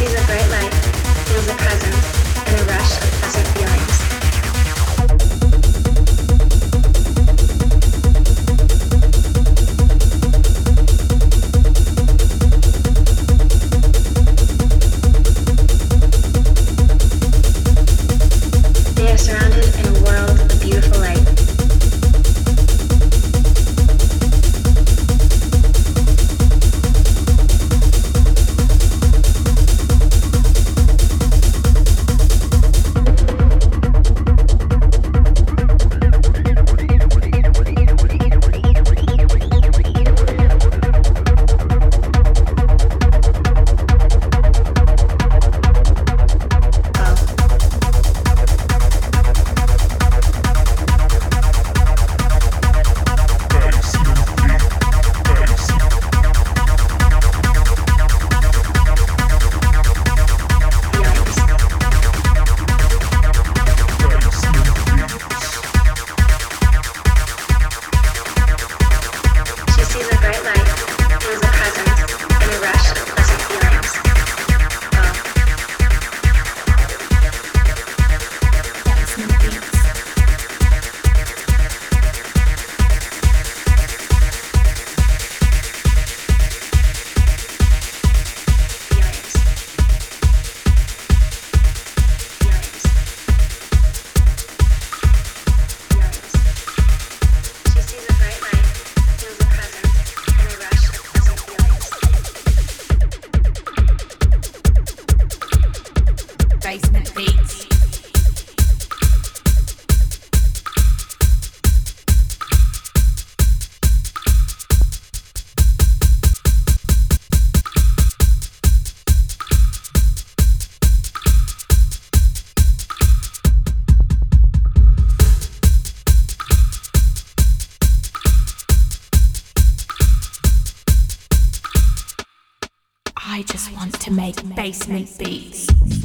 sees a bright light, feels a presence, and a rush of pleasant feelings. I just want to make basement beats.